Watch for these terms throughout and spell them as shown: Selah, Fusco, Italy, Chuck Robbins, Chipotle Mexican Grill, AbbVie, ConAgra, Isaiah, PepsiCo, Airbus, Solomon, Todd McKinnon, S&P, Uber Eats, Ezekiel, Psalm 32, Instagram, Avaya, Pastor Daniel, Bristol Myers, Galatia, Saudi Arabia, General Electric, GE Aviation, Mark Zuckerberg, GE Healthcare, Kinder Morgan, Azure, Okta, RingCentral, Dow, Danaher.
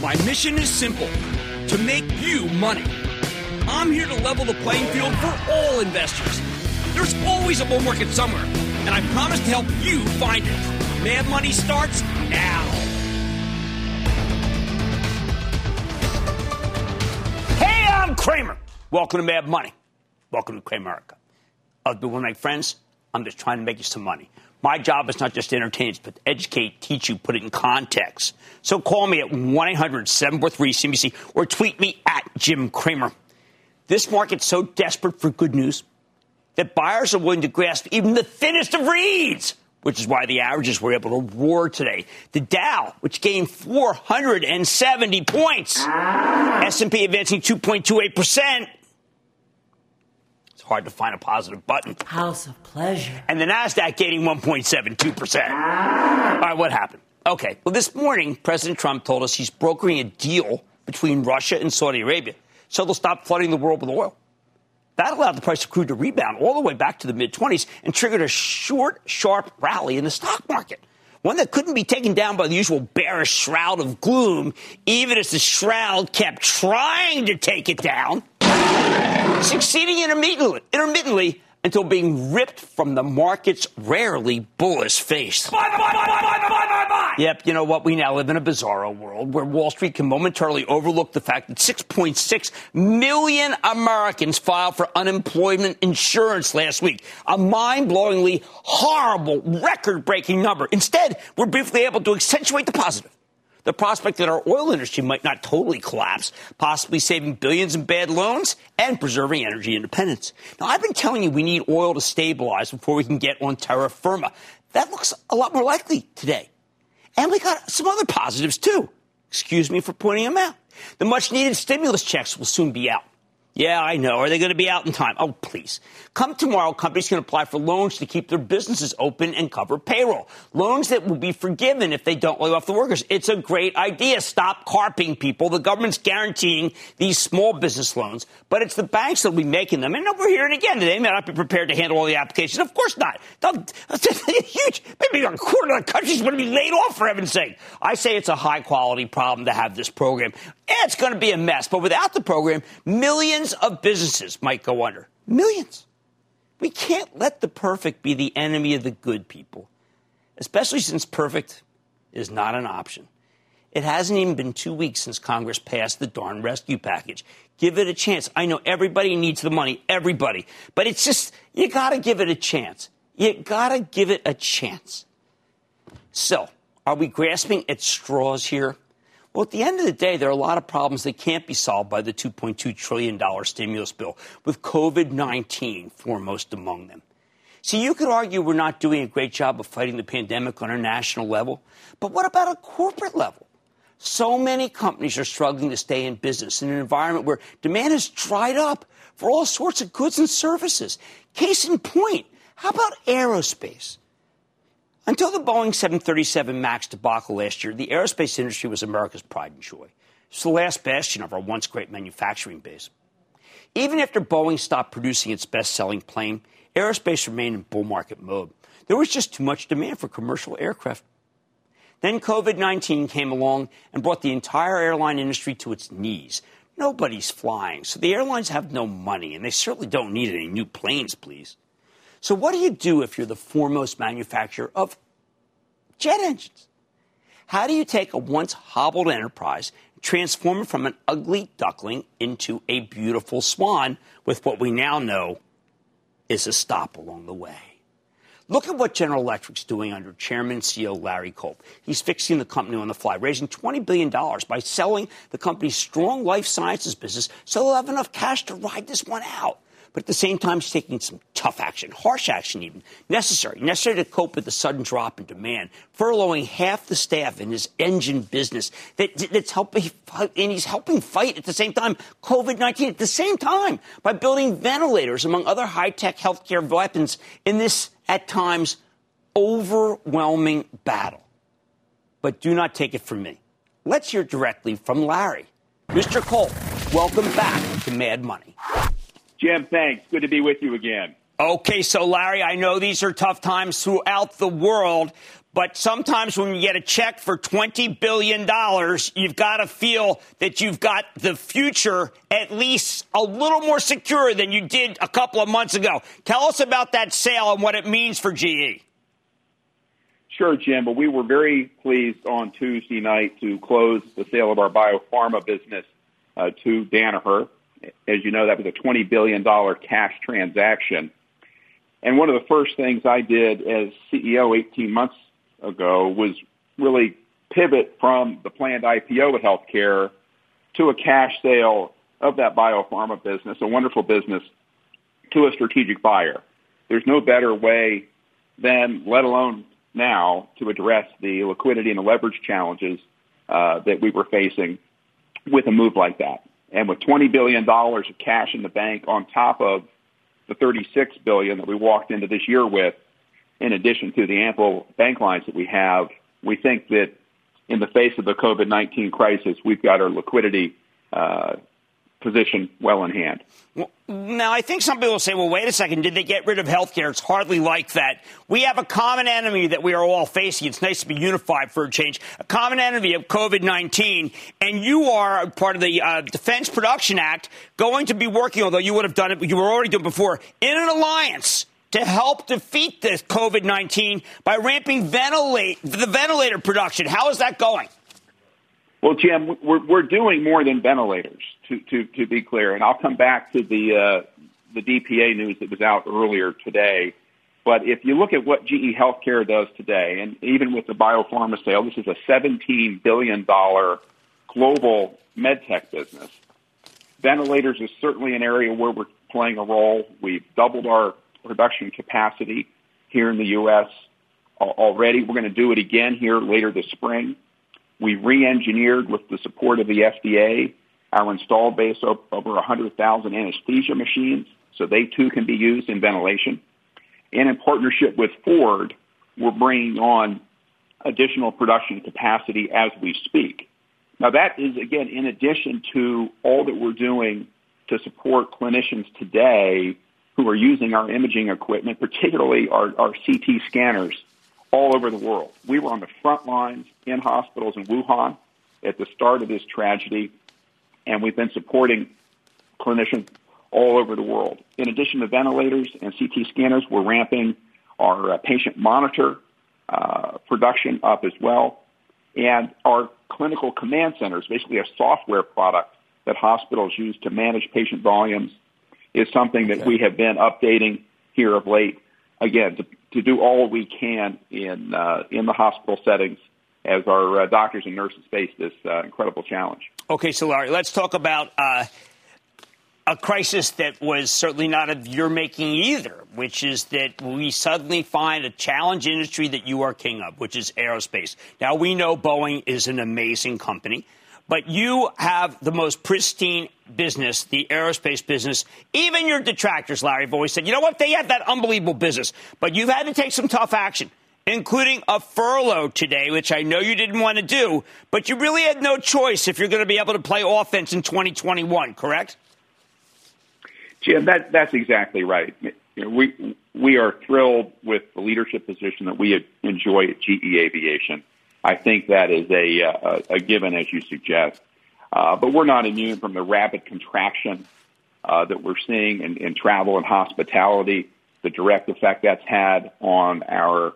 My mission is simple, to make you money. I'm here to level the playing field for all investors. There's always a bull market somewhere, and I promise to help you find it. Mad Money starts now. Hey, I'm Cramer. Welcome to Mad Money. Welcome to Cramerica. Other people, my friends, I'm just trying to make you some money. My job is not just to entertain, it's but to educate, teach you, put it in context. So call me at 1-800-743-CNBC or tweet me at Jim Cramer. This market's so desperate for good news that buyers are willing to grasp even the thinnest of reeds, which is why the averages were able to roar today. The Dow, which gained 470 points. S&P advancing 2.28%. It's hard to find a positive button. House of pleasure. And the NASDAQ gaining 1.72%. All right, what happened? Okay, well, this morning, President Trump told us he's brokering a deal between Russia and Saudi Arabia, so they'll stop flooding the world with oil. That allowed the price of crude to rebound all the way back to the mid-20s and triggered a short, sharp rally in the stock market, one that couldn't be taken down by the usual bearish shroud of gloom, even as the shroud kept trying to take it down, succeeding intermittently until being ripped from the market's rarely bullish face. Buy, buy, buy, buy, buy, buy, buy, buy. Yep, you know what? We now live in a bizarro world where Wall Street can momentarily overlook the fact that 6.6 million Americans filed for unemployment insurance last week, a mind-blowingly horrible, record-breaking number. Instead, we're briefly able to accentuate the positive. The prospect that our oil industry might not totally collapse, possibly saving billions in bad loans and preserving energy independence. Now, I've been telling you we need oil to stabilize before we can get on terra firma. That looks a lot more likely today. And we got some other positives, too. Excuse me for pointing them out. The much-needed stimulus checks will soon be out. Yeah, I know. Are they going to be out in time? Oh, please. Come tomorrow, companies can apply for loans to keep their businesses open and cover payroll. Loans that will be forgiven if they don't lay off the workers. It's a great idea. Stop carping, people. The government's guaranteeing these small business loans, but it's the banks that will be making them. And we're hearing again today, they may not be prepared to handle all the applications. Of course not. Huge. Maybe a quarter of the country's going to be laid off, for heaven's sake. I say it's a high-quality problem to have this program. It's going to be a mess, but without the program, millions of businesses might go under. Millions. We can't let the perfect be the enemy of the good, people, especially since perfect is not an option. It hasn't even been 2 weeks since Congress passed the darn rescue package. Give it a chance. I know everybody needs the money, everybody, but it's just, you got to give it a chance. You got to give it a chance. So are we grasping at straws here? Well, at the end of the day, there are a lot of problems that can't be solved by the $2.2 trillion stimulus bill, with COVID-19 foremost among them. See, you could argue we're not doing a great job of fighting the pandemic on a national level, but what about a corporate level? So many companies are struggling to stay in business in an environment where demand has dried up for all sorts of goods and services. Case in point, how about aerospace? Until the Boeing 737 MAX debacle last year, the aerospace industry was America's pride and joy. It's the last bastion of our once great manufacturing base. Even after Boeing stopped producing its best-selling plane, aerospace remained in bull market mode. There was just too much demand for commercial aircraft. Then COVID-19 came along and brought the entire airline industry to its knees. Nobody's flying, so the airlines have no money, and they certainly don't need any new planes, please. So what do you do if you're the foremost manufacturer of jet engines? How do you take a once hobbled enterprise, transform it from an ugly duckling into a beautiful swan with what we now know is a stop along the way? Look at what General Electric's doing under Chairman and CEO Larry Culp. He's fixing the company on the fly, raising $20 billion by selling the company's strong life sciences business so they'll have enough cash to ride this one out. But at the same time, she's taking some tough action, harsh action even, necessary to cope with the sudden drop in demand, furloughing half the staff in his engine business that's helping, and he's helping fight at the same time COVID-19 at the same time by building ventilators, among other high-tech healthcare weapons in this, at times, overwhelming battle. But do not take it from me. Let's hear directly from Larry. Mr. Culp, welcome back to Mad Money. Jim, thanks. Good to be with you again. Okay, so Larry, I know these are tough times throughout the world, but sometimes when you get a check for $20 billion, you've got to feel that you've got the future at least a little more secure than you did a couple of months ago. Tell us about that sale and what it means for GE. Sure, Jim, but we were very pleased on Tuesday night to close the sale of our biopharma business to Danaher. As you know, that was a $20 billion cash transaction. And one of the first things I did as CEO 18 months ago was really pivot from the planned IPO of healthcare to a cash sale of that biopharma business, a wonderful business, to a strategic buyer. There's no better way than, let alone now, to address the liquidity and the leverage challenges that we were facing with a move like that. And with $20 billion of cash in the bank on top of the $36 billion that we walked into this year with, in addition to the ample bank lines that we have, we think that in the face of the COVID-19 crisis, we've got our liquidity position well in hand. Well, now, I think some people will say, well, wait a second, did they get rid of health care? It's hardly like that. We have a common enemy that we are all facing. It's nice to be unified for a change. A common enemy of COVID-19. And you are part of the Defense Production Act going to be working, although you would have done it, you were already doing it before, in an alliance to help defeat this COVID-19 by ramping the ventilator production. How is that going? Well, Jim, we're doing more than ventilators, to be clear. And I'll come back to the DPA news that was out earlier today. But if you look at what GE Healthcare does today, and even with the biopharma sale, this is a $17 billion global medtech business. Ventilators is certainly an area where we're playing a role. We've doubled our production capacity here in the U.S. already. We're going to do it again here later this spring. We re-engineered, with the support of the FDA, our installed base of over 100,000 anesthesia machines, so they too can be used in ventilation. And in partnership with Ford, we're bringing on additional production capacity as we speak. Now that is, again, in addition to all that we're doing to support clinicians today who are using our imaging equipment, particularly our CT scanners, all over the world. We were on the front lines in hospitals in Wuhan at the start of this tragedy, and we've been supporting clinicians all over the world. In addition to ventilators and CT scanners, we're ramping our patient monitor production up as well, and our clinical command centers, basically a software product that hospitals use to manage patient volumes, is something that we have been updating here of late, again, to do all we can in the hospital settings as our doctors and nurses face this incredible challenge. Okay, so Larry, let's talk about a crisis that was certainly not of your making either, which is that we suddenly find a challenge industry that you are king of, which is aerospace. Now, we know Boeing is an amazing company, but you have the most pristine business, the aerospace business. Even your detractors, Larry, have always said, you know what, they had that unbelievable business. But you've had to take some tough action, including a furlough today, which I know you didn't want to do. But you really had no choice if you're going to be able to play offense in 2021, correct? Jim, that's exactly right. You know, we are thrilled with the leadership position that we enjoy at GE Aviation. I think that is a given, as you suggest. But we're not immune from the rapid contraction that we're seeing in travel and hospitality, the direct effect that's had on our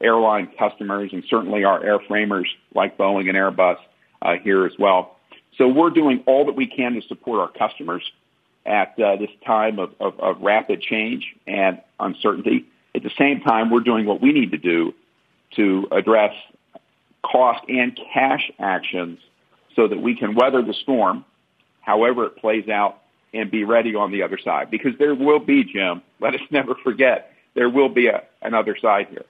airline customers and certainly our airframers like Boeing and Airbus here as well. So we're doing all that we can to support our customers at this time of rapid change and uncertainty. At the same time, we're doing what we need to do to address cost and cash actions so that we can weather the storm, however it plays out and be ready on the other side, because there will be, Jim, let us never forget, there will be another side here.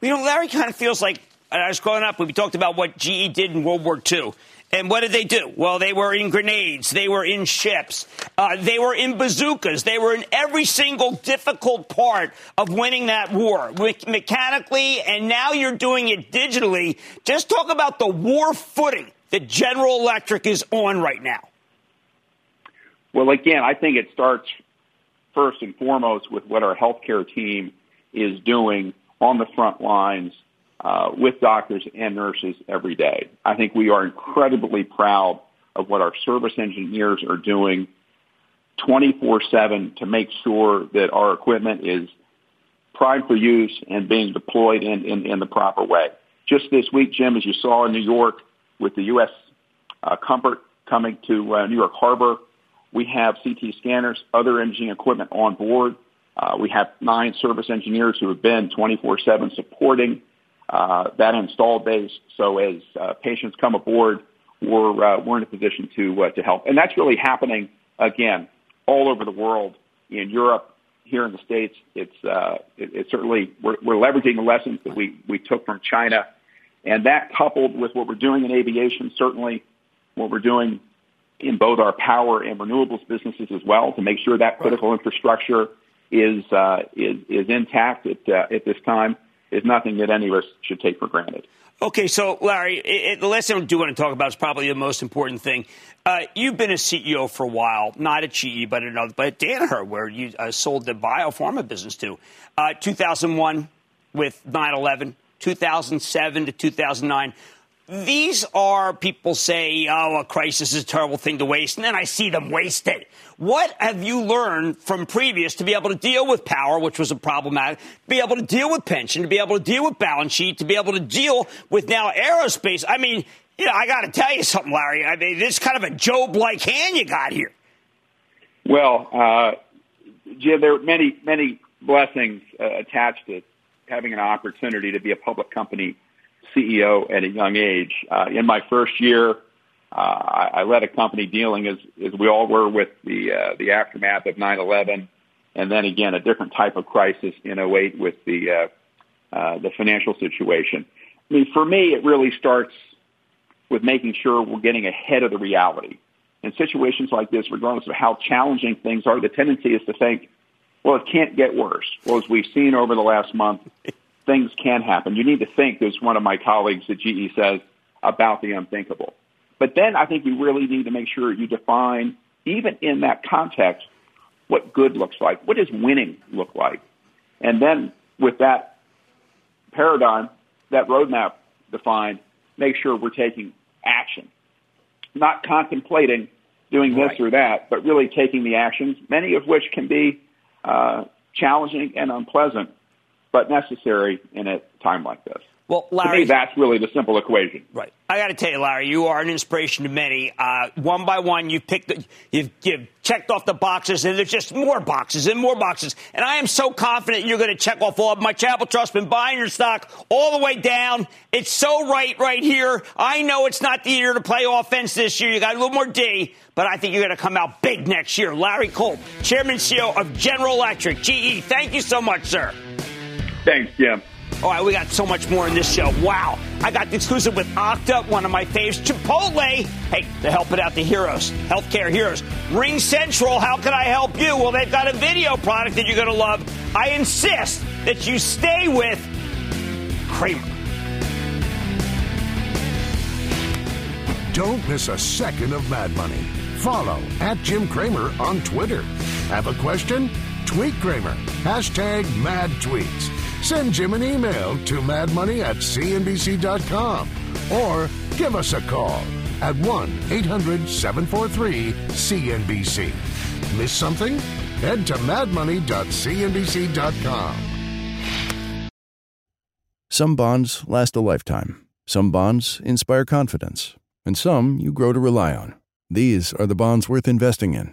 You know, Larry, kind of feels like, and I was growing up, we talked about what GE did in World War II. And what did they do? Well, they were in grenades. They were in ships. They were in bazookas. They were in every single difficult part of winning that war mechanically. And now you're doing it digitally. Just talk about the war footing that General Electric is on right now. Well, again, I think it starts first and foremost with what our healthcare team is doing on the front lines, with doctors and nurses every day. I think we are incredibly proud of what our service engineers are doing 24/7 to make sure that our equipment is primed for use and being deployed in the proper way. Just this week, Jim, as you saw in New York with the U.S. Comfort coming to New York Harbor, we have CT scanners, other imaging equipment on board. We have 9 service engineers who have been 24/7 supporting that install base, so as patients come aboard, we're in a position to help. And that's really happening, again, all over the world, in Europe, here in the States. It's certainly, we're leveraging the lessons that we took from China. And that, coupled with what we're doing in aviation, certainly what we're doing in both our power and renewables businesses as well, to make sure that critical infrastructure is intact at this time, is nothing that any of us should take for granted. Okay, so, Larry, the last thing I do want to talk about is probably the most important thing. You've been a CEO for a while, not at GE, but at Danaher, where you sold the biopharma business to. 2001 with 9/11, 2007 to 2009. These are, people say, oh, a crisis is a terrible thing to waste, and then I see them waste it. What have you learned from previous to be able to deal with power, which was a problematic, to be able to deal with pension, to be able to deal with balance sheet, to be able to deal with now aerospace? I mean, you know, I got to tell you something, Larry. I mean, this is kind of a Job-like hand you got here. Well, Jim, there are many, many blessings attached to having an opportunity to be a public company CEO at a young age. In my first year, I led a company dealing, as we all were, with the aftermath of 9/11, and then again a different type of crisis in 2008 with the financial situation. I mean, for me, it really starts with making sure we're getting ahead of the reality. In situations like this, regardless of how challenging things are, the tendency is to think, well, it can't get worse. Well, as we've seen over the last month, things can happen. You need to think, as one of my colleagues at GE says, about the unthinkable. But then I think you really need to make sure you define, even in that context, what good looks like. What does winning look like? And then with that paradigm, that roadmap defined, make sure we're taking action. Not contemplating doing this or that, but really taking the actions, many of which can be challenging and unpleasant, but necessary in a time like this. Well, Larry, to me, that's really the simple equation. Right. I got to tell you, Larry, you are an inspiration to many. One by one, you've checked off the boxes, and there's just more boxes and more boxes. And I am so confident you're going to check off all of my Chapel Trust. Been buying your stock all the way down. It's so right here. I know it's not the year to play offense this year. You got a little more D, but I think you're going to come out big next year. Larry Culp, Chairman and CEO of General Electric, GE. Thank you so much, sir. Thanks, Jim. All right, we got so much more in this show. Wow. I got the exclusive with Okta, one of my faves. Chipotle. Hey, they're helping out the heroes, healthcare heroes. RingCentral, how can I help you? Well, they've got a video product that you're going to love. I insist that you stay with Cramer. Don't miss a second of Mad Money. Follow @JimCramer on Twitter. Have a question? Tweet Cramer. #MadTweets. Send Jim an email to madmoney@cnbc.com or give us a call at 1-800-743-CNBC. Miss something? Head to madmoney.cnbc.com. Some bonds last a lifetime. Some bonds inspire confidence. And some you grow to rely on. These are the bonds worth investing in.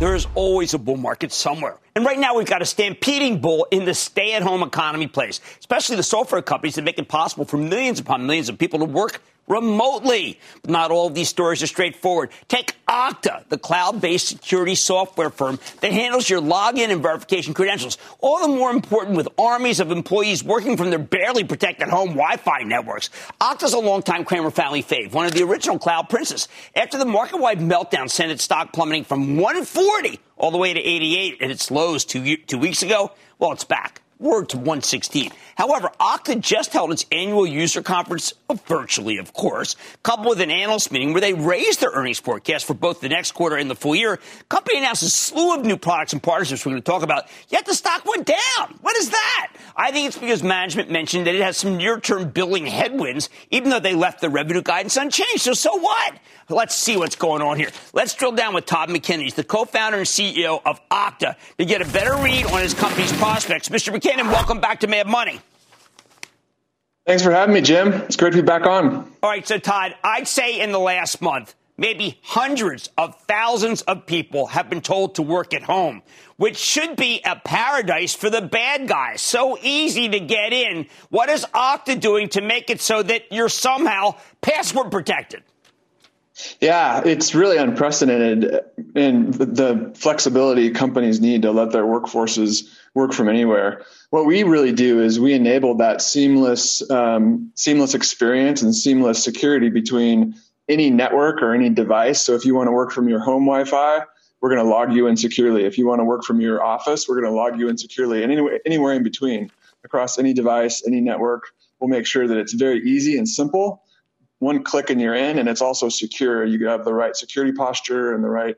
There is always a bull market somewhere. And right now, we've got a stampeding bull in the stay-at-home economy place, especially the software companies that make it possible for millions upon millions of people to work remotely. But not all of these stories are straightforward. Take Okta, the cloud-based security software firm that handles your login and verification credentials. All the more important with armies of employees working from their barely protected home Wi-Fi networks. Okta's a longtime Cramer family fave, one of the original cloud princes. After the market-wide meltdown sent its stock plummeting from 140 all the way to 88 at its lows two weeks ago, well, it's back. Word to 116. However, Okta just held its annual user conference, virtually, of course, coupled with an analyst meeting where they raised their earnings forecast for both the next quarter and the full year. Company announced a slew of new products and partnerships we're going to talk about, yet the stock went down. What is that? I think it's because management mentioned that it has some near-term billing headwinds, even though they left their revenue guidance unchanged. So what? Let's see what's going on here. Let's drill down with Todd McKinnon. He's the co-founder and CEO of Okta to get a better read on his company's prospects. Mr. McKinnon, welcome back to Mad Money. Thanks for having me, Jim. It's great to be back on. All right. So, Todd, I'd say in the last month, maybe hundreds of thousands of people have been told to work at home, which should be a paradise for the bad guys. So easy to get in. What is Okta doing to make it so that you're somehow password protected? Yeah, it's really unprecedented in the flexibility companies need to let their workforces work from anywhere. What we really do is we enable that seamless experience and seamless security between any network or any device. So if you want to work from your home Wi-Fi, we're going to log you in securely. If you want to work from your office, we're going to log you in securely. And anywhere in between, across any device, any network, we'll make sure that it's very easy and simple. One click and you're in, and it's also secure. You have the right security posture and the right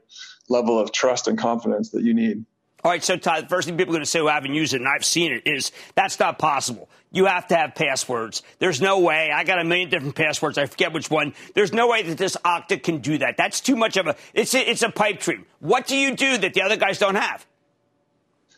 level of trust and confidence that you need. All right, so Todd, the first thing people are going to say who haven't used it, and I've seen it, is that's not possible. You have to have passwords. There's no way. I got a million different passwords. I forget which one. There's no way that this Okta can do that. That's too much of it's a pipe dream. What do you do that the other guys don't have?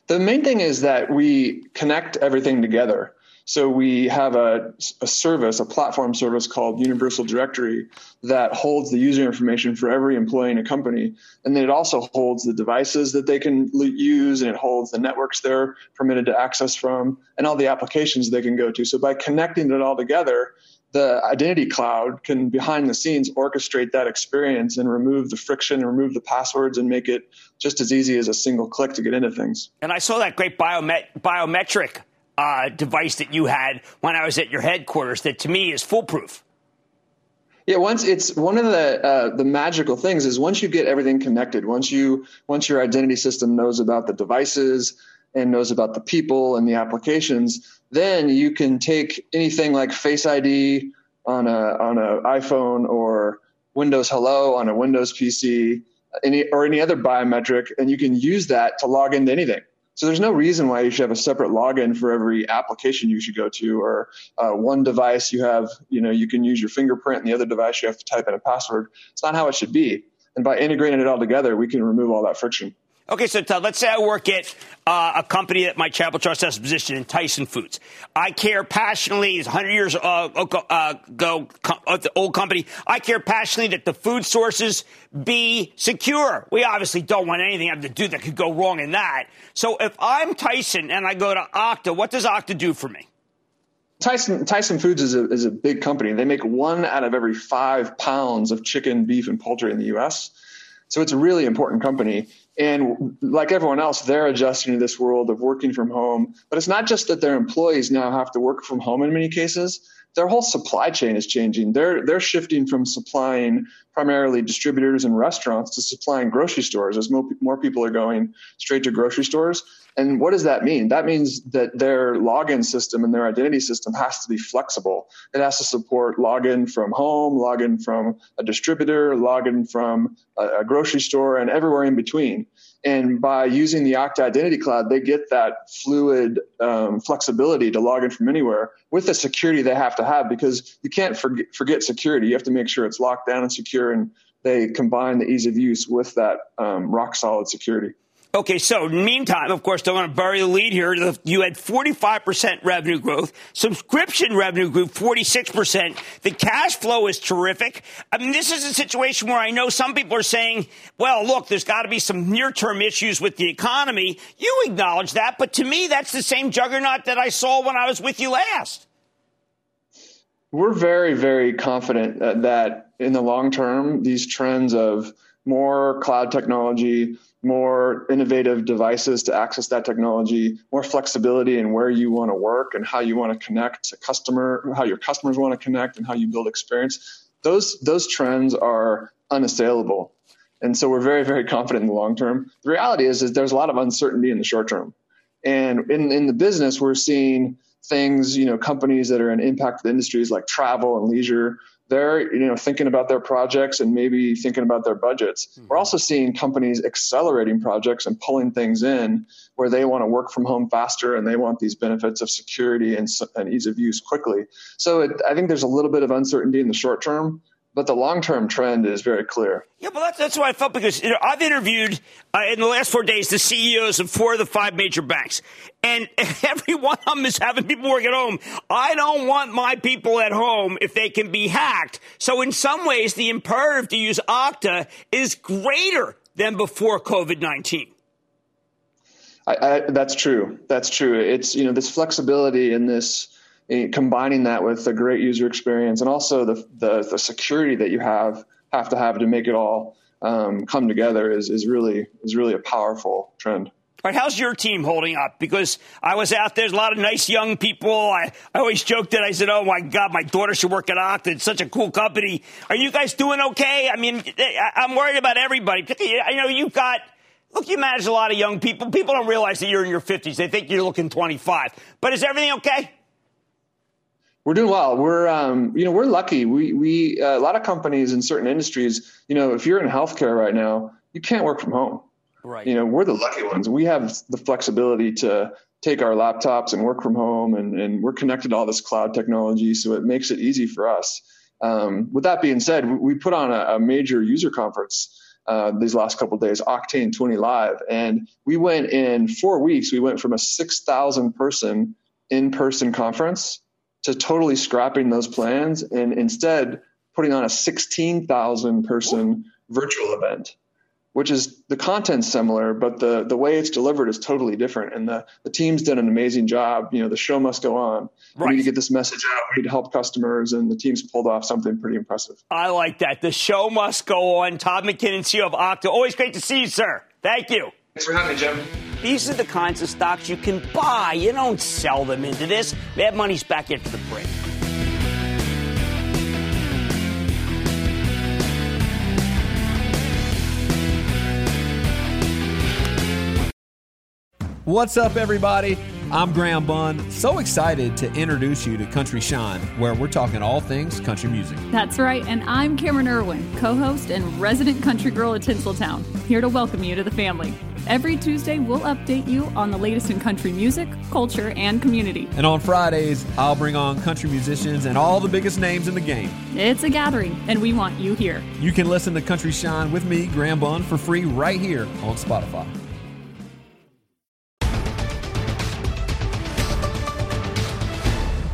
The main thing is that we connect everything together. So we have a service, a platform service called Universal Directory that holds the user information for every employee in a company. And then it also holds the devices that they can use, and it holds the networks they're permitted to access from and all the applications they can go to. So by connecting it all together, the identity cloud can, behind the scenes, orchestrate that experience and remove the friction, remove the passwords, and make it just as easy as a single click to get into things. And I saw that great biometric device that you had when I was at your headquarters that to me is foolproof. Yeah, once it's one of the magical things is once you get everything connected, once your identity system knows about the devices and knows about the people and the applications, then you can take anything like Face ID on a iPhone or Windows Hello on a Windows PC or any other biometric, and you can use that to log into anything. So there's no reason why you should have a separate login for every application you should go to, or one device you have, you can use your fingerprint, and the other device you have to type in a password. It's not how it should be. And by integrating it all together, we can remove all that friction. Okay, so Todd, let's say I work at a company that my Chapel Trust has a position in, Tyson Foods. I care passionately, it's 100 years ago, the old company, I care passionately that the food sources be secure. We obviously don't want anything I have to do that could go wrong in that. So if I'm Tyson and I go to Okta, what does Okta do for me? Tyson Foods is a big company. They make 1 out of every 5 pounds of chicken, beef, and poultry in the U.S., so it's a really important company. And like everyone else, they're adjusting to this world of working from home. But it's not just that their employees now have to work from home in many cases. Their whole supply chain is changing. They're shifting from supplying primarily distributors and restaurants to supplying grocery stores as more people are going straight to grocery stores. And what does that mean? That means that their login system and their identity system has to be flexible. It has to support login from home, login from a distributor, login from a grocery store, and everywhere in between. And by using the Okta Identity Cloud, they get that fluid flexibility to log in from anywhere with the security they have to have, because you can't forget security. You have to make sure it's locked down and secure, and they combine the ease of use with that rock-solid security. Okay, so meantime, of course, don't want to bury the lead here. You had 45% revenue growth. Subscription revenue grew 46%. The cash flow is terrific. I mean, this is a situation where I know some people are saying, well, look, there's got to be some near-term issues with the economy. You acknowledge that, but to me, that's the same juggernaut that I saw when I was with you last. We're very, very confident that in the long term, these trends of more cloud technology, more innovative devices to access that technology, more flexibility in where you want to work and how you want to connect to customer, how your customers want to connect and how you build experience. Those trends are unassailable. And so we're very, very confident in the long term. The reality is there's a lot of uncertainty in the short term. And in the business, we're seeing things, you know, companies that are in impacted industries like travel and leisure, they're, you know, thinking about their projects and maybe thinking about their budgets. Mm-hmm. We're also seeing companies accelerating projects and pulling things in where they want to work from home faster and they want these benefits of security and ease of use quickly. So I think there's a little bit of uncertainty in the short term, but the long-term trend is very clear. Yeah, but that's what I felt, because you know, I've interviewed in the last 4 days the CEOs of 4 of the 5 major banks, and every one of them is having people work at home. I don't want my people at home if they can be hacked. So in some ways, the imperative to use Okta is greater than before COVID-19. That's true. That's true. It's, you know, this flexibility and this combining that with a great user experience and also the security that you have to make it all come together is really a powerful trend. All right, how's your team holding up? Because I was out there, there's a lot of nice young people. I always joked that I said, oh, my God, my daughter should work at Okta. It's such a cool company. Are you guys doing okay? I mean, I'm worried about everybody. I know you've got... Look, you manage a lot of young people. People don't realize that you're in your 50s. They think you're looking 25. But is everything okay? We're doing well. We're, you know, we're lucky. We a lot of companies in certain industries, you know, if you're in healthcare right now, you can't work from home. Right. You know, we're the lucky ones. We have the flexibility to take our laptops and work from home, and we're connected to all this cloud technology, so it makes it easy for us. With that being said, we put on a major user conference these last couple of days, Octane 20 Live, and we went in 4 weeks. We went from a 6,000 person in-person conference to totally scrapping those plans and instead putting on a 16,000 person virtual event, which is the content's similar, but the way it's delivered is totally different. And the team's done an amazing job. You know, the show must go on. Right. We need to get this message out. We need to help customers. And the team's pulled off something pretty impressive. I like that. The show must go on. Todd McKinnon, CEO of Okta. Always great to see you, sir. Thank you. Thanks for having me, Jim. These are the kinds of stocks you can buy. You don't sell them into this. Mad Money's back after the break. What's up, everybody? I'm Graham Bunn. So excited to introduce you to Country Shine, where we're talking all things country music. That's right, and I'm Cameron Irwin, co-host and resident country girl at Tinseltown, here to welcome you to the family. Every Tuesday, we'll update you on the latest in country music, culture, and community. And on Fridays, I'll bring on country musicians and all the biggest names in the game. It's a gathering, and we want you here. You can listen to Country Shine with me, Graham Bunn, for free right here on Spotify.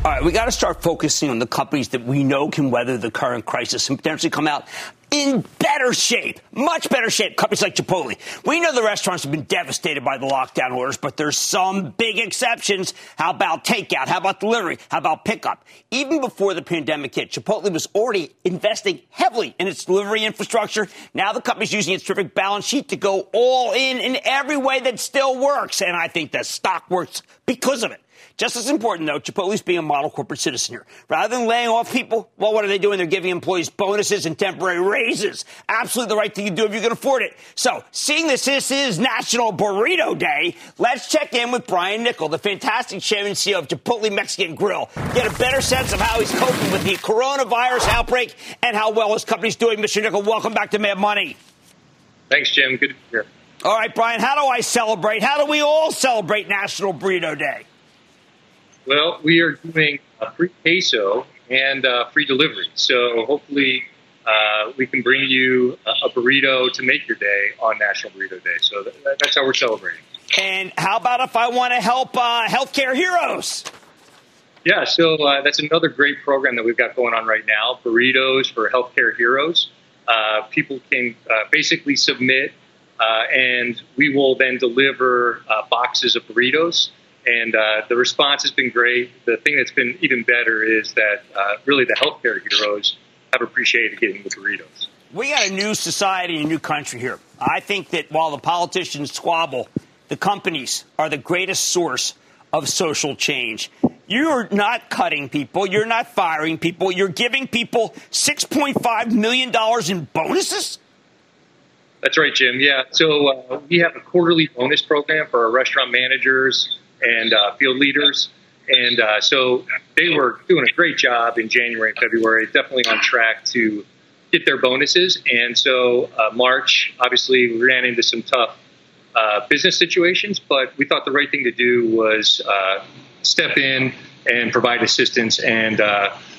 All right, we got to start focusing on the companies that we know can weather the current crisis and potentially come out in better shape, much better shape. Companies like Chipotle. We know the restaurants have been devastated by the lockdown orders, but there's some big exceptions. How about takeout? How about delivery? How about pickup? Even before the pandemic hit, Chipotle was already investing heavily in its delivery infrastructure. Now the company's using its terrific balance sheet to go all in every way that still works. And I think the stock works because of it. Just as important, though, Chipotle's being a model corporate citizen here. Rather than laying off people, well, what are they doing? They're giving employees bonuses and temporary raises. Absolutely the right thing to do if you can afford it. So, seeing this is National Burrito Day, let's check in with Brian Niccol, the fantastic chairman and CEO of Chipotle Mexican Grill, get a better sense of how he's coping with the coronavirus outbreak and how well his company's doing. Mr. Niccol, welcome back to Mad Money. Thanks, Jim. Good to be here. All right, Brian, how do I celebrate? How do we all celebrate National Burrito Day? Well, we are doing a free queso and free delivery. So hopefully we can bring you a burrito to make your day on National Burrito Day. So that's how we're celebrating. And how about if I want to help healthcare heroes? Yeah, so that's another great program that we've got going on right now, Burritos for Healthcare Heroes. People can basically submit, and we will then deliver boxes of burritos. And the response has been great. The thing that's been even better is that really the healthcare heroes have appreciated getting the burritos. We got a new society, a new country here. I think that while the politicians squabble, the companies are the greatest source of social change. You're not cutting people. You're not firing people. You're giving people $6.5 million in bonuses? That's right, Jim. Yeah. So we have a quarterly bonus program for our restaurant managers and field leaders. And so they were doing a great job in January and February, definitely on track to get their bonuses. And so March, obviously, we ran into some tough business situations, but we thought the right thing to do was step in and provide assistance. And,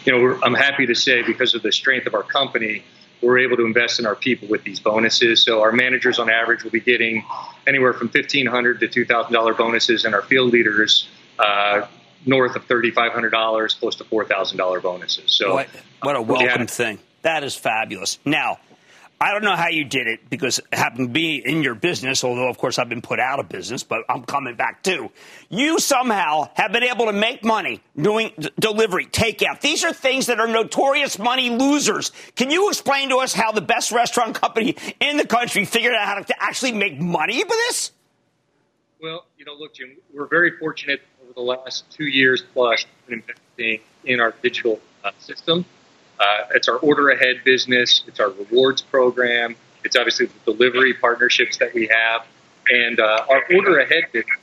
you know, I'm happy to say because of the strength of our company, we're able to invest in our people with these bonuses. So our managers on average will be getting anywhere from $1,500 to $2,000 bonuses, and our field leaders north of $3,500, close to $4,000 bonuses. So what a welcome thing. That is fabulous. Now, I don't know how you did it because it happened to be in your business, although, of course, I've been put out of business, but I'm coming back, too. You somehow have been able to make money doing delivery, takeout. These are things that are notorious money losers. Can you explain to us how the best restaurant company in the country figured out how to actually make money with this? Well, you know, look, Jim, we're very fortunate over the last 2 years plus investing in our digital system. It's our order ahead business. It's our rewards program. It's obviously the delivery partnerships that we have. And our order ahead business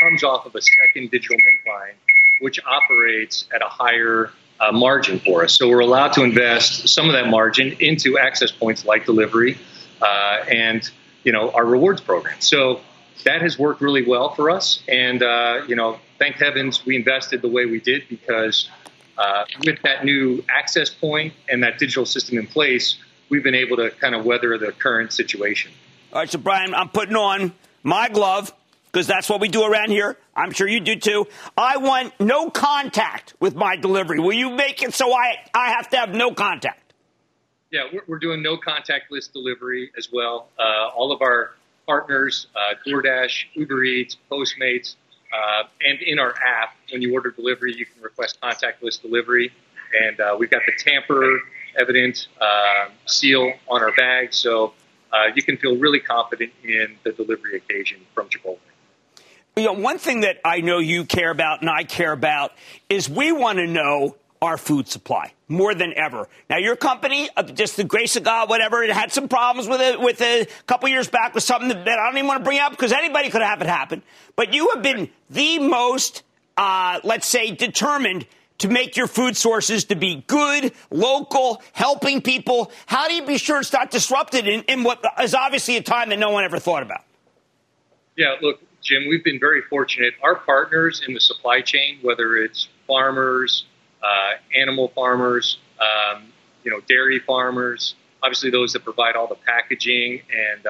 comes off of a second digital make line, which operates at a higher margin for us. So we're allowed to invest some of that margin into access points like delivery and, you know, our rewards program. So that has worked really well for us. And, you know, thank heavens we invested the way we did because with that new access point and that digital system in place, we've been able to kind of weather the current situation. All right, so, Brian, I'm putting on my glove because that's what we do around here. I'm sure you do, too. I want no contact with my delivery. Will you make it so I have to have no contact? Yeah, we're doing no contactless delivery as well. All of our partners, DoorDash, Uber Eats, Postmates, and in our app, when you order delivery, you can request contactless delivery. And we've got the tamper-evident seal on our bag. So you can feel really confident in the delivery occasion from Chipotle. You know, one thing that I know you care about and I care about is we want to know our food supply more than ever. Now, your company, just the grace of God, whatever, it had some problems with it with a couple years back with something that I don't even want to bring up because anybody could have it happen. But you have been the most, let's say, determined to make your food sources to be good, local, helping people. How do you be sure it's not disrupted in what is obviously a time that no one ever thought about? Yeah, look, Jim, we've been very fortunate. Our partners in the supply chain, whether it's farmers, animal farmers, you know, dairy farmers, obviously those that provide all the packaging and,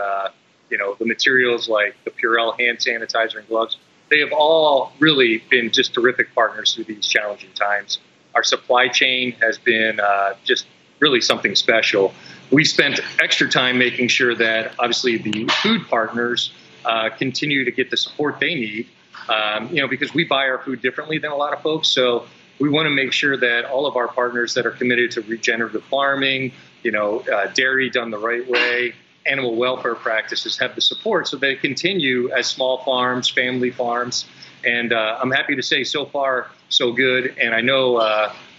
you know, the materials like the Purell hand sanitizer and gloves. They have all really been just terrific partners through these challenging times. Our supply chain has been just really something special. We spent extra time making sure that obviously the food partners continue to get the support they need, you know, because we buy our food differently than a lot of folks. So we want to make sure that all of our partners that are committed to regenerative farming, you know, dairy done the right way, animal welfare practices have the support so they continue as small farms, family farms. And I'm happy to say so far, so good. And I know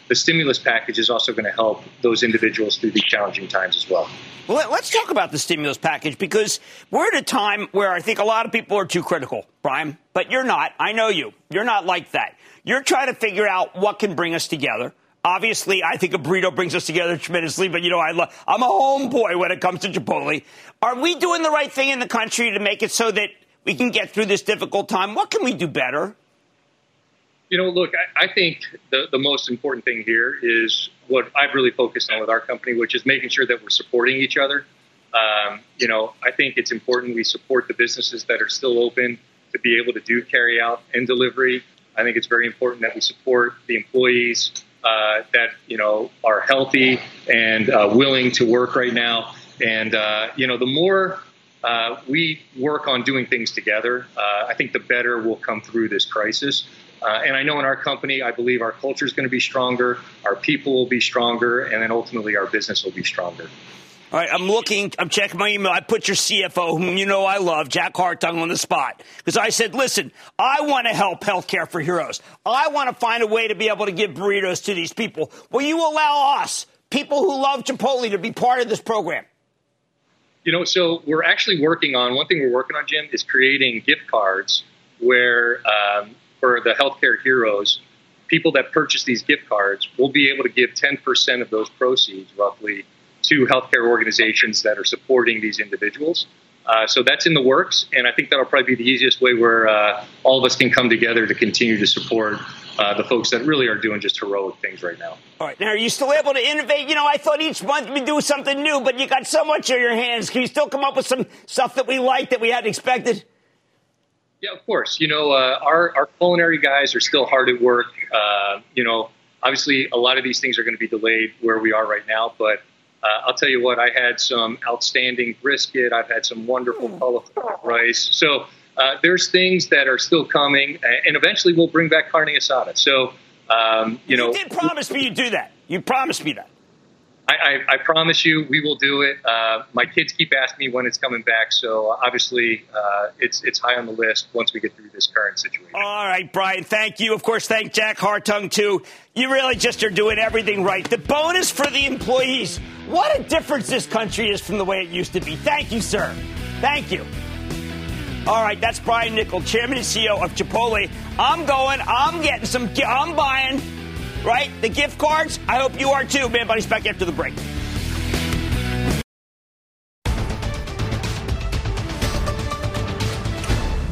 the stimulus package is also going to help those individuals through these challenging times as well. Well, let's talk about the stimulus package because we're at a time where I think a lot of people are too critical, Brian, but you're not. I know you. You're not like that. You're trying to figure out what can bring us together. Obviously, I think a burrito brings us together tremendously, but, you know, I'm a homeboy when it comes to Chipotle. Are we doing the right thing in the country to make it so that we can get through this difficult time? What can we do better? You know, look, I think the most important thing here is what I've really focused on with our company, which is making sure that we're supporting each other. You know, I think it's important we support the businesses that are still open to be able to do carry out and delivery. I think it's very important that we support the employees that, you know, are healthy and willing to work right now. And, you know, the more we work on doing things together, I think the better we'll come through this crisis. And I know in our company, I believe our culture is going to be stronger, our people will be stronger, and then ultimately our business will be stronger. All right, I'm checking my email. I put your CFO, whom you know I love, Jack Hartung, on the spot. Because I said, listen, I want to help healthcare for heroes. I want to find a way to be able to give burritos to these people. Will you allow us, people who love Chipotle, to be part of this program? You know, so we're actually working on, one thing we're working on, Jim, is creating gift cards where for the healthcare heroes, people that purchase these gift cards will be able to give 10% of those proceeds, roughly, to healthcare organizations that are supporting these individuals. So that's in the works, and I think that'll probably be the easiest way where all of us can come together to continue to support the folks that really are doing just heroic things right now. All right. Now, are you still able to innovate? You know, I thought each month we'd do something new, but you got so much on your hands. Can you still come up with some stuff that we like that we hadn't expected? Yeah, of course. You know, our culinary guys are still hard at work. You know, obviously, a lot of these things are going to be delayed where we are right now, but I'll tell you what, I had some outstanding brisket. I've had some wonderful cauliflower rice. So there's things that are still coming, and eventually we'll bring back carne asada. So, you know. You did promise me you'd do that. You promised me that. I promise you we will do it. My kids keep asking me when it's coming back. So, obviously, it's high on the list once we get through this current situation. All right, Brian. Thank you. Of course, thank Jack Hartung, too. You really just are doing everything right. The bonus for the employees. What a difference this country is from the way it used to be. Thank you, sir. Thank you. All right, that's Brian Niccol, Chairman and CEO of Chipotle. I'm getting some, I'm buying. Right? The gift cards? I hope you are too. Man Bunny's back after the break.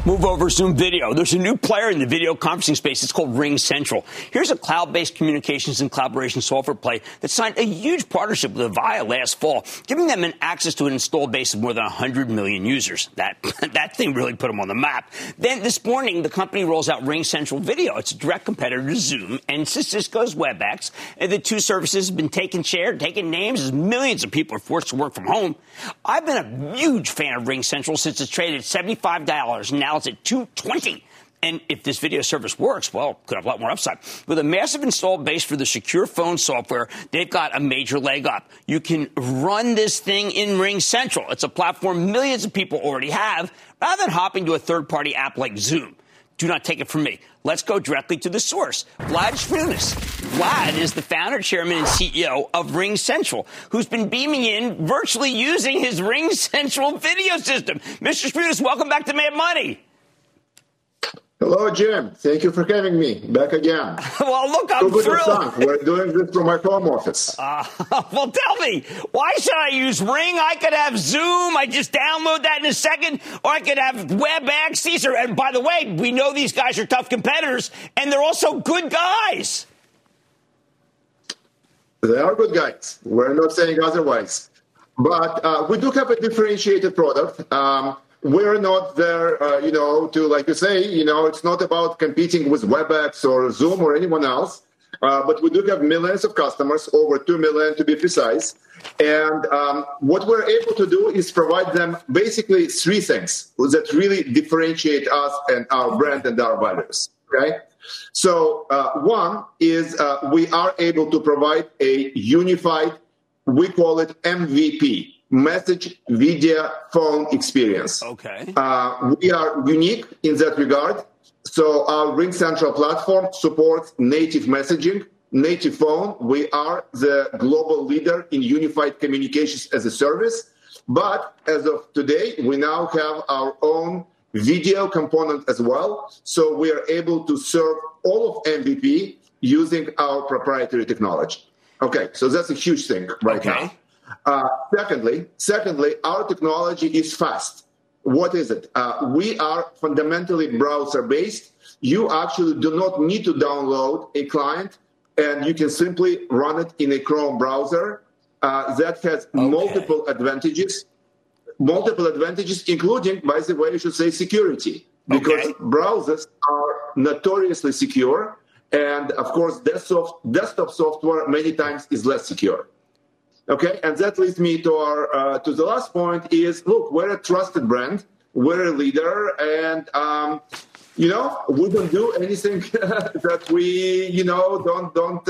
Move over Zoom Video. There's a new player in the video conferencing space. It's called RingCentral. Here's a cloud-based communications and collaboration software play that signed a huge partnership with Avaya last fall, giving them an access to an installed base of more than 100 million users. That thing really put them on the map. Then this morning, the company rolls out RingCentral Video. It's a direct competitor to Zoom and Cisco's WebEx. And the two services have been taking share, taking names as millions of people are forced to work from home. I've been a huge fan of RingCentral since it's traded at $75 now. It's at $220. And if this video service works, well, could have a lot more upside. With a massive installed base for the secure phone software, they've got a major leg up. You can run this thing in RingCentral. It's a platform millions of people already have, rather than hopping to a third-party app like Zoom. Do not take it from me. Let's go directly to the source. Vlad Shmunis. Vlad is the founder, chairman, and CEO of RingCentral, who's been beaming in virtually using his RingCentral video system. Mr. Shmunis, welcome back to Mad Money. Hello, Jim. Thank you for having me back again. Well, look, I'm thrilled. We're doing this from my home office. Well, tell me, why should I use Ring? I could have Zoom. I just download that in a second. Or I could have WebEx. And by the way, we know these guys are tough competitors, and they're also good guys. They are good guys. We're not saying otherwise. But we do have a differentiated product. We're not there, you know, to, like you say, you know, it's not about competing with WebEx or Zoom or anyone else. But we do have millions of customers, over 2 million to be precise. And what we're able to do is provide them basically three things that really differentiate us and our brand and our values. Okay. So one is we are able to provide a unified, we call it MVP. Message, video, phone experience. Okay. We are unique in that regard. So our RingCentral platform supports native messaging, native phone. We are the global leader in unified communications as a service. But as of today, we now have our own video component as well. So we are able to serve all of MVP using our proprietary technology. Okay, so that's a huge thing right now. Secondly, our technology is fast. What is it? We are fundamentally browser-based. You actually do not need to download a client and you can simply run it in a Chrome browser. That has multiple advantages, including, by the way, you should say security, because browsers are notoriously secure. And, of course, desktop software many times is less secure. Okay, and that leads me to our to the last point is, look, we're a trusted brand. We're a leader, and, you know, we don't do anything that we, you know, don't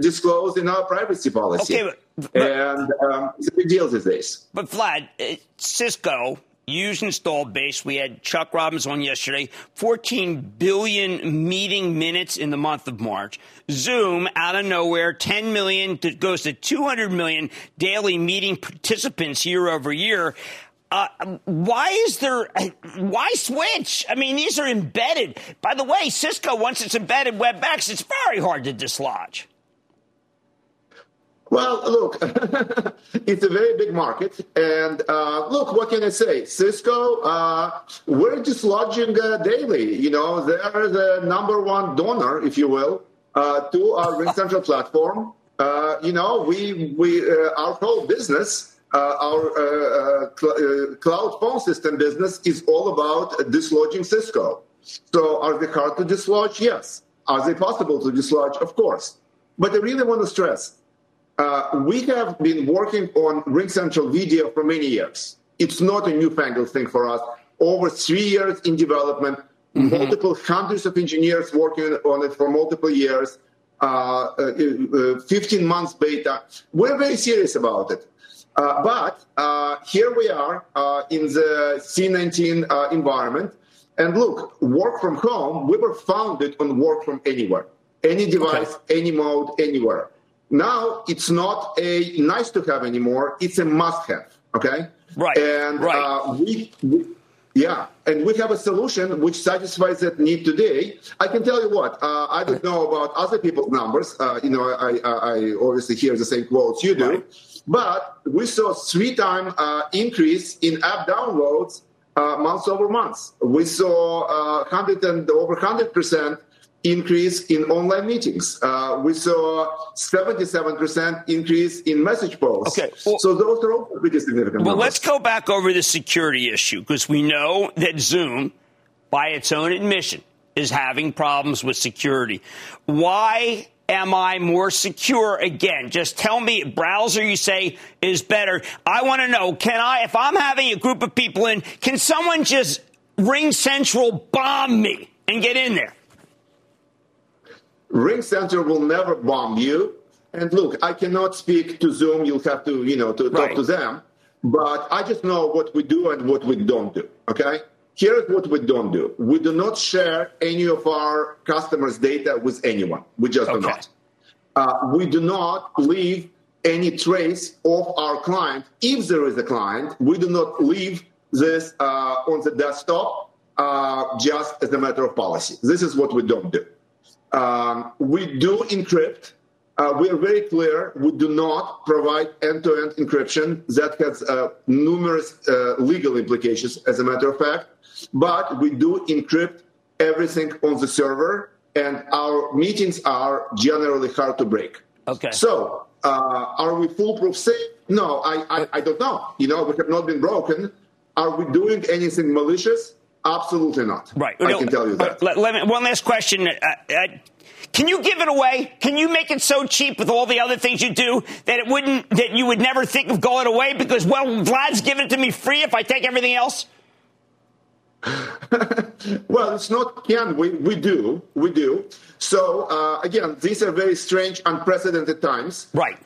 disclose in our privacy policy. Okay, but it's a big deal these days. But, Vlad, Cisco, use installed base. We had Chuck Robbins on yesterday, 14 billion meeting minutes in the month of March. Zoom, out of nowhere, 10 million goes to 200 million daily meeting participants year over year. Why switch? I mean, these are embedded. By the way, Cisco, once it's embedded WebEx, it's very hard to dislodge. Well, look, it's a very big market. And look, what can I say? Cisco, we're dislodging daily. You know, they're the number one donor, if you will, to our RingCentral platform. You know, we our whole business, our cloud phone system business is all about dislodging Cisco. So are they hard to dislodge? Yes. Are they possible to dislodge? Of course. But I really want to stress, we have been working on RingCentral Video for many years. It's not a newfangled thing for us. Over 3 years in development, multiple hundreds of engineers working on it for multiple years, 15 months beta. We're very serious about it. But here we are in the C19 environment. And look, work from home, we were founded on work from anywhere, any device, any mode, anywhere. Now it's not a nice to have anymore; it's a must have. Okay, right? And and we have a solution which satisfies that need today. I can tell you what I don't know about other people's numbers. You know, I obviously hear the same quotes you do, but we saw 3-time increase in app downloads month over month. We saw 100% increase in online meetings. We saw 77% increase in message posts. Okay, well, so those are all pretty significant. Well, let's go back over the security issue, because we know that Zoom, by its own admission, is having problems with security. Why am I more secure again? Just tell me, browser you say is better. I want to know, if I'm having a group of people in, can someone just RingCentral bomb me and get in there? RingCentral will never bomb you. And look, I cannot speak to Zoom. You'll have to, talk to them. But I just know what we do and what we don't do, okay? Here's what we don't do. We do not share any of our customers' data with anyone. We just do not. We do not leave any trace of our client. If there is a client, we do not leave this on the desktop just as a matter of policy. This is what we don't do. We do encrypt. We are very clear. We do not provide end-to-end encryption. That has numerous legal implications, as a matter of fact. But we do encrypt everything on the server, and our meetings are generally hard to break. Okay. So are we foolproof safe? No, I don't know. You know, we have not been broken. Are we doing anything malicious? Absolutely not. Right. I can tell you that. Let me, one last question. Can you give it away? Can you make it so cheap with all the other things you do that it wouldn't, that you would never think of going away because, well, Vlad's giving it to me free if I take everything else? Well, it's not can. We do. So, again, these are very strange, unprecedented times. Right.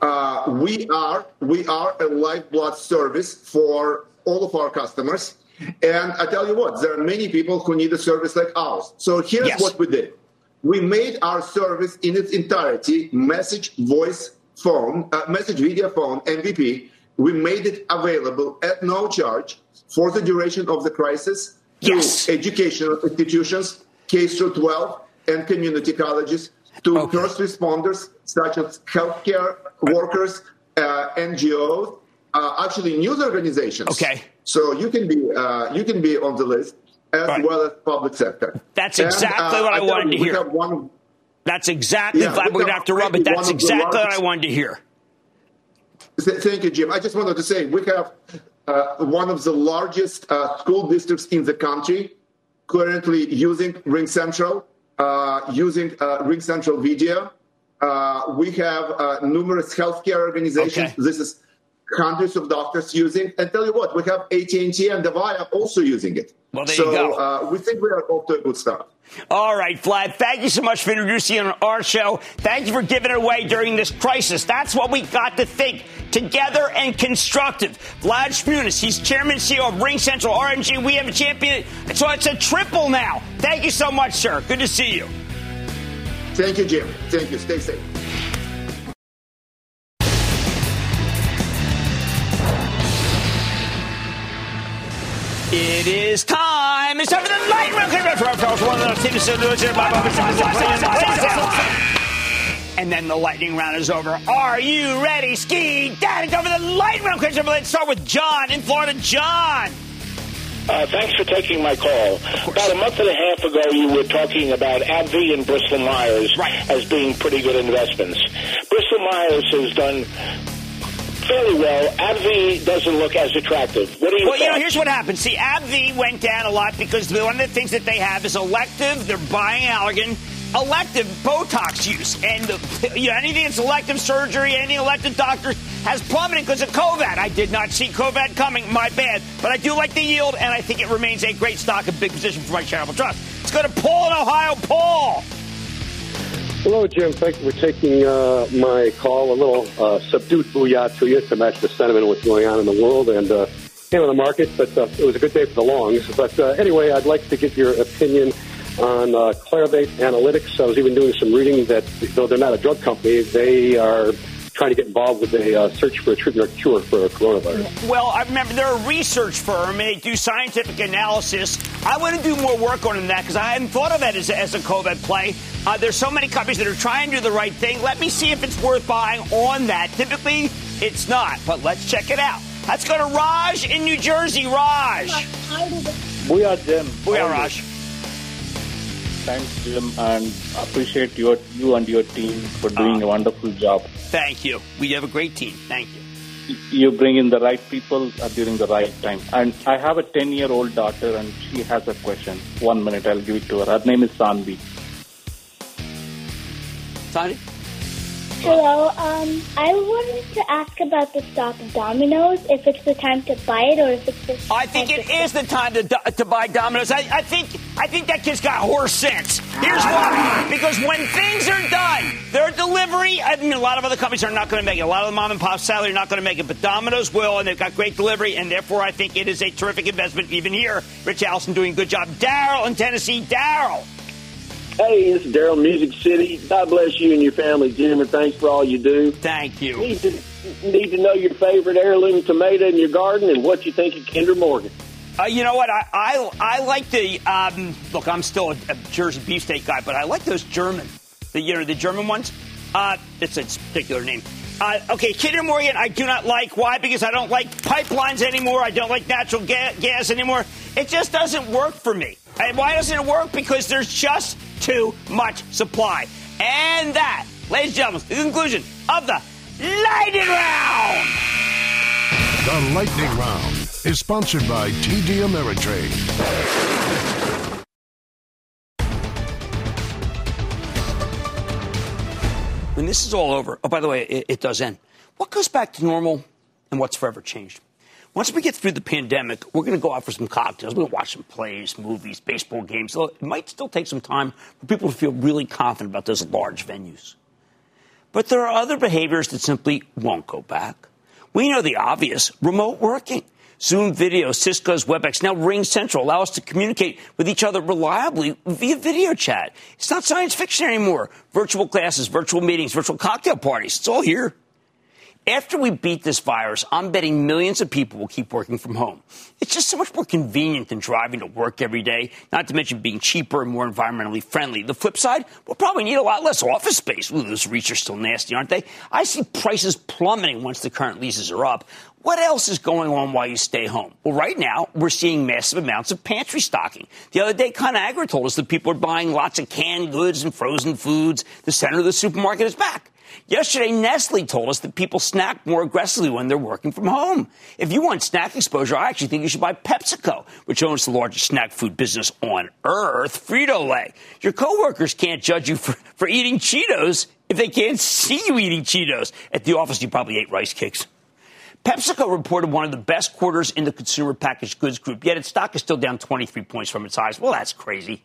We are a lifeblood service for all of our customers. And I tell you what, there are many people who need a service like ours. So here's what we did. We made our service in its entirety, message, voice, phone, message, video, phone, MVP. We made it available at no charge for the duration of the crisis to educational institutions, K-12, and community colleges, to first responders such as healthcare workers, NGOs, actually news organizations. Okay. So you can be on the list as well as public sector. That's exactly what I wanted to hear. That's exactly, Vlad, we're going to have to rub it. That's exactly what I wanted to hear. Thank you, Jim. I just wanted to say we have one of the largest school districts in the country currently using RingCentral, RingCentral Video. We have numerous healthcare organizations. Okay. This is hundreds of doctors using. And tell you what, we have AT&T and Avaya also using it. Well, there you go. So we think we are off to a good start. All right, Vlad, thank you so much for introducing on our show. Thank you for giving it away during this crisis. That's what we got to think, together and constructive. Vlad Shmunis, he's chairman and CEO of RingCentral RMG. We have a champion, so it's a triple now. Thank you so much, sir. Good to see you. Thank you, Jim. Thank you. Stay safe. It is time. It's time for the night round. And then the lightning round is over. Are you ready, Ski Dad? It's over the lightning round. Let's start with John in Florida. John. Thanks for taking my call. About a month and a half ago, you were talking about AbbVie and Bristol Myers as being pretty good investments. Bristol Myers has done fairly well. AbbVie doesn't look as attractive. What do you think? Well, here's what happened. See, AbbVie went down a lot because one of the things that they have is elective. They're buying elective Botox use. And anything that's elective surgery, any elective doctor has plummeted because of COVID. I did not see COVID coming. My bad. But I do like the yield, and I think it remains a great stock, a big position for my charitable trust. Let's go to Paul in Ohio. Paul. Hello, Jim. Thank you for taking my call. A little subdued booyah to you to match the sentiment of what's going on in the world and in the market, but it was a good day for the longs. But anyway, I'd like to get your opinion on Clarivate Analytics. I was even doing some reading that, though they're not a drug company, they are trying to get involved with a search for a treatment or cure for coronavirus. Well, I remember they're a research firm, and they do scientific analysis. I want to do more work on that because I hadn't thought of that as a COVID play. There's so many companies that are trying to do the right thing. Let me see if it's worth buying on that. Typically, it's not, but let's check it out. Let's go to Raj in New Jersey. Raj. Booyah, Jim. Booyah, Raj. Thanks, Jim, and appreciate you and your team for doing a wonderful job. Thank you. We have a great team. Thank you. You bring in the right people during the right time. And I have a 10-year-old daughter, and she has a question. 1 minute, I'll give it to her. Her name is Sanvi. Sanvi? Hello. I wanted to ask about the stock Domino's, if it's the time to buy it or if it's just... I think it is the time to buy Domino's. I think that kid's got horse sense. Here's why. Because when things are done, their delivery, I mean, a lot of other companies are not going to make it. A lot of the mom and pop salary are not going to make it, but Domino's will, and they've got great delivery, and therefore I think it is a terrific investment even here. Rich Allison doing a good job. Daryl in Tennessee. Daryl. Hey, it's Daryl, Music City. God bless you and your family, Jim, and thanks for all you do. Thank you. Need to know your favorite heirloom tomato in your garden and what you think of Kinder Morgan. You know what? I like the look. I'm still a Jersey beefsteak guy, but I like those German, the German ones. It's a particular name. Okay, Kinder Morgan. I do not like. Why? Because I don't like pipelines anymore. I don't like natural gas anymore. It just doesn't work for me. And why doesn't it work? Because there's just too much supply. And that, ladies and gentlemen, is the conclusion of the Lightning Round. The Lightning Round is sponsored by TD Ameritrade. When this is all over, oh, by the way, it does end. What goes back to normal and what's forever changed? Once we get through the pandemic, we're going to go out for some cocktails. We're going to watch some plays, movies, baseball games. It might still take some time for people to feel really confident about those large venues. But there are other behaviors that simply won't go back. We know the obvious, remote working. Zoom Video, Cisco's WebEx, now RingCentral allow us to communicate with each other reliably via video chat. It's not science fiction anymore. Virtual classes, virtual meetings, virtual cocktail parties. It's all here. After we beat this virus, I'm betting millions of people will keep working from home. It's just so much more convenient than driving to work every day, not to mention being cheaper and more environmentally friendly. The flip side, we'll probably need a lot less office space. Ooh, those REITs are still nasty, aren't they? I see prices plummeting once the current leases are up. What else is going on while you stay home? Well, right now, we're seeing massive amounts of pantry stocking. The other day, ConAgra told us that people are buying lots of canned goods and frozen foods. The center of the supermarket is back. Yesterday, Nestle told us that people snack more aggressively when they're working from home. If you want snack exposure, I actually think you should buy PepsiCo, which owns the largest snack food business on earth, Frito-Lay. Your coworkers can't judge you for eating Cheetos if they can't see you eating Cheetos. At the office, you probably ate rice cakes. PepsiCo reported one of the best quarters in the consumer packaged goods group, yet its stock is still down 23 points from its highs. Well, that's crazy.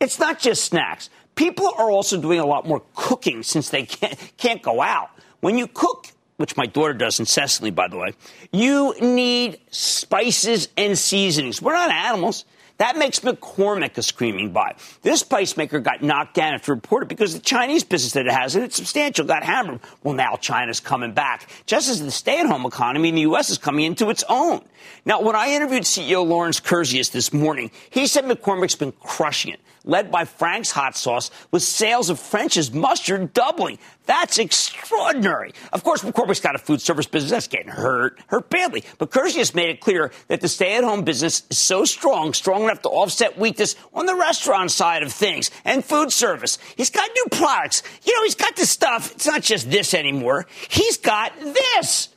It's not just snacks. People are also doing a lot more cooking since they can't go out. When you cook, which my daughter does incessantly, by the way, you need spices and seasonings. We're not animals. That makes McCormick a screaming buy. This spice maker got knocked down after reported because the Chinese business that it has, and it's substantial, got hammered. Well, now China's coming back, just as the stay-at-home economy in the U.S. is coming into its own. Now, when I interviewed CEO Lawrence Kurzius this morning, he said McCormick's been crushing it, led by Frank's hot sauce, with sales of French's mustard doubling. That's extraordinary. Of course, McCormick's got a food service business that's getting hurt badly. But Kurzius made it clear that the stay-at-home business is so strong enough to offset weakness on the restaurant side of things and food service. He's got new products. You know, he's got this stuff. It's not just this anymore. He's got this.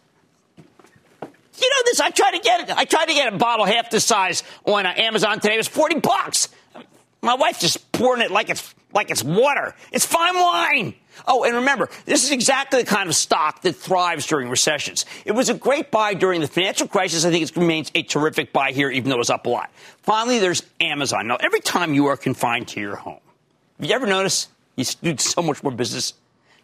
You know this. I tried to get a bottle half the size on Amazon today. It was $40. My wife's just pouring it like it's water. It's fine wine. Oh, and remember, this is exactly the kind of stock that thrives during recessions. It was a great buy during the financial crisis. I think it remains a terrific buy here, even though it's up a lot. Finally, there's Amazon. Now, every time you are confined to your home, have you ever noticed you do so much more business?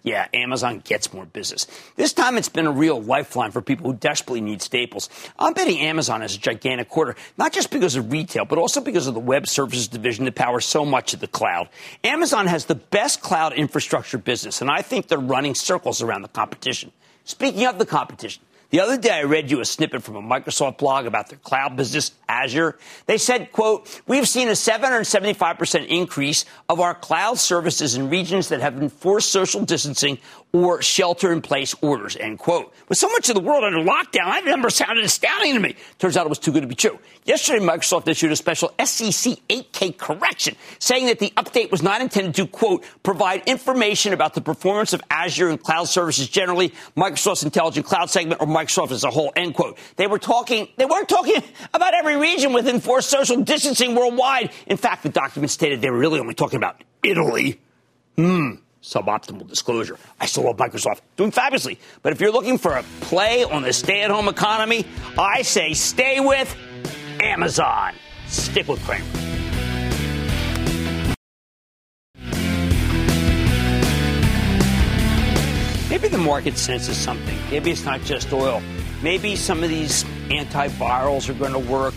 Yeah, Amazon gets more business. This time it's been a real lifeline for people who desperately need staples. I'm betting Amazon has a gigantic quarter, not just because of retail, but also because of the web services division that powers so much of the cloud. Amazon has the best cloud infrastructure business, and I think they're running circles around the competition. Speaking of the competition, the other day I read you a snippet from a Microsoft blog about their cloud business, Azure. They said, quote, we've seen a 775% increase of our cloud services in regions that have enforced social distancing or shelter-in-place orders, end quote. With so much of the world under lockdown, that number sounded astounding to me. Turns out it was too good to be true. Yesterday, Microsoft issued a special SEC 8K correction, saying that the update was not intended to, quote, provide information about the performance of Azure and cloud services generally, Microsoft's intelligent cloud segment, or Microsoft as a whole, end quote. They weren't talking about every region with enforced social distancing worldwide. In fact, the document stated they were really only talking about Italy. Suboptimal disclosure. I still love Microsoft, doing fabulously. But if you're looking for a play on the stay-at-home economy, I say stay with Amazon. Stick with Cramer. Maybe the market senses something. Maybe it's not just oil. Maybe some of these antivirals are going to work.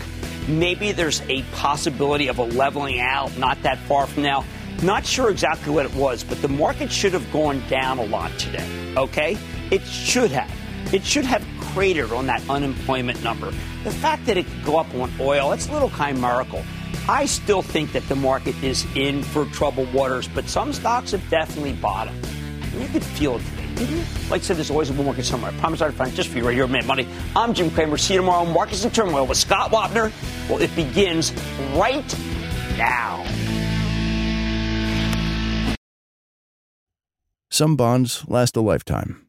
Maybe there's a possibility of a leveling out not that far from now. Not sure exactly what it was, but the market should have gone down a lot today, okay? It should have. It should have cratered on that unemployment number. The fact that it could go up on oil, it's a little chimerical. I still think that the market is in for troubled waters, but some stocks have definitely bottomed. You could feel it today, didn't you? Like I said, there's always a bull market somewhere. I promise I'll find it just for you right here at Mad Money. I'm Jim Cramer. See you tomorrow. Markets in Turmoil with Scott Wapner. Well, it begins right now. Some bonds last a lifetime.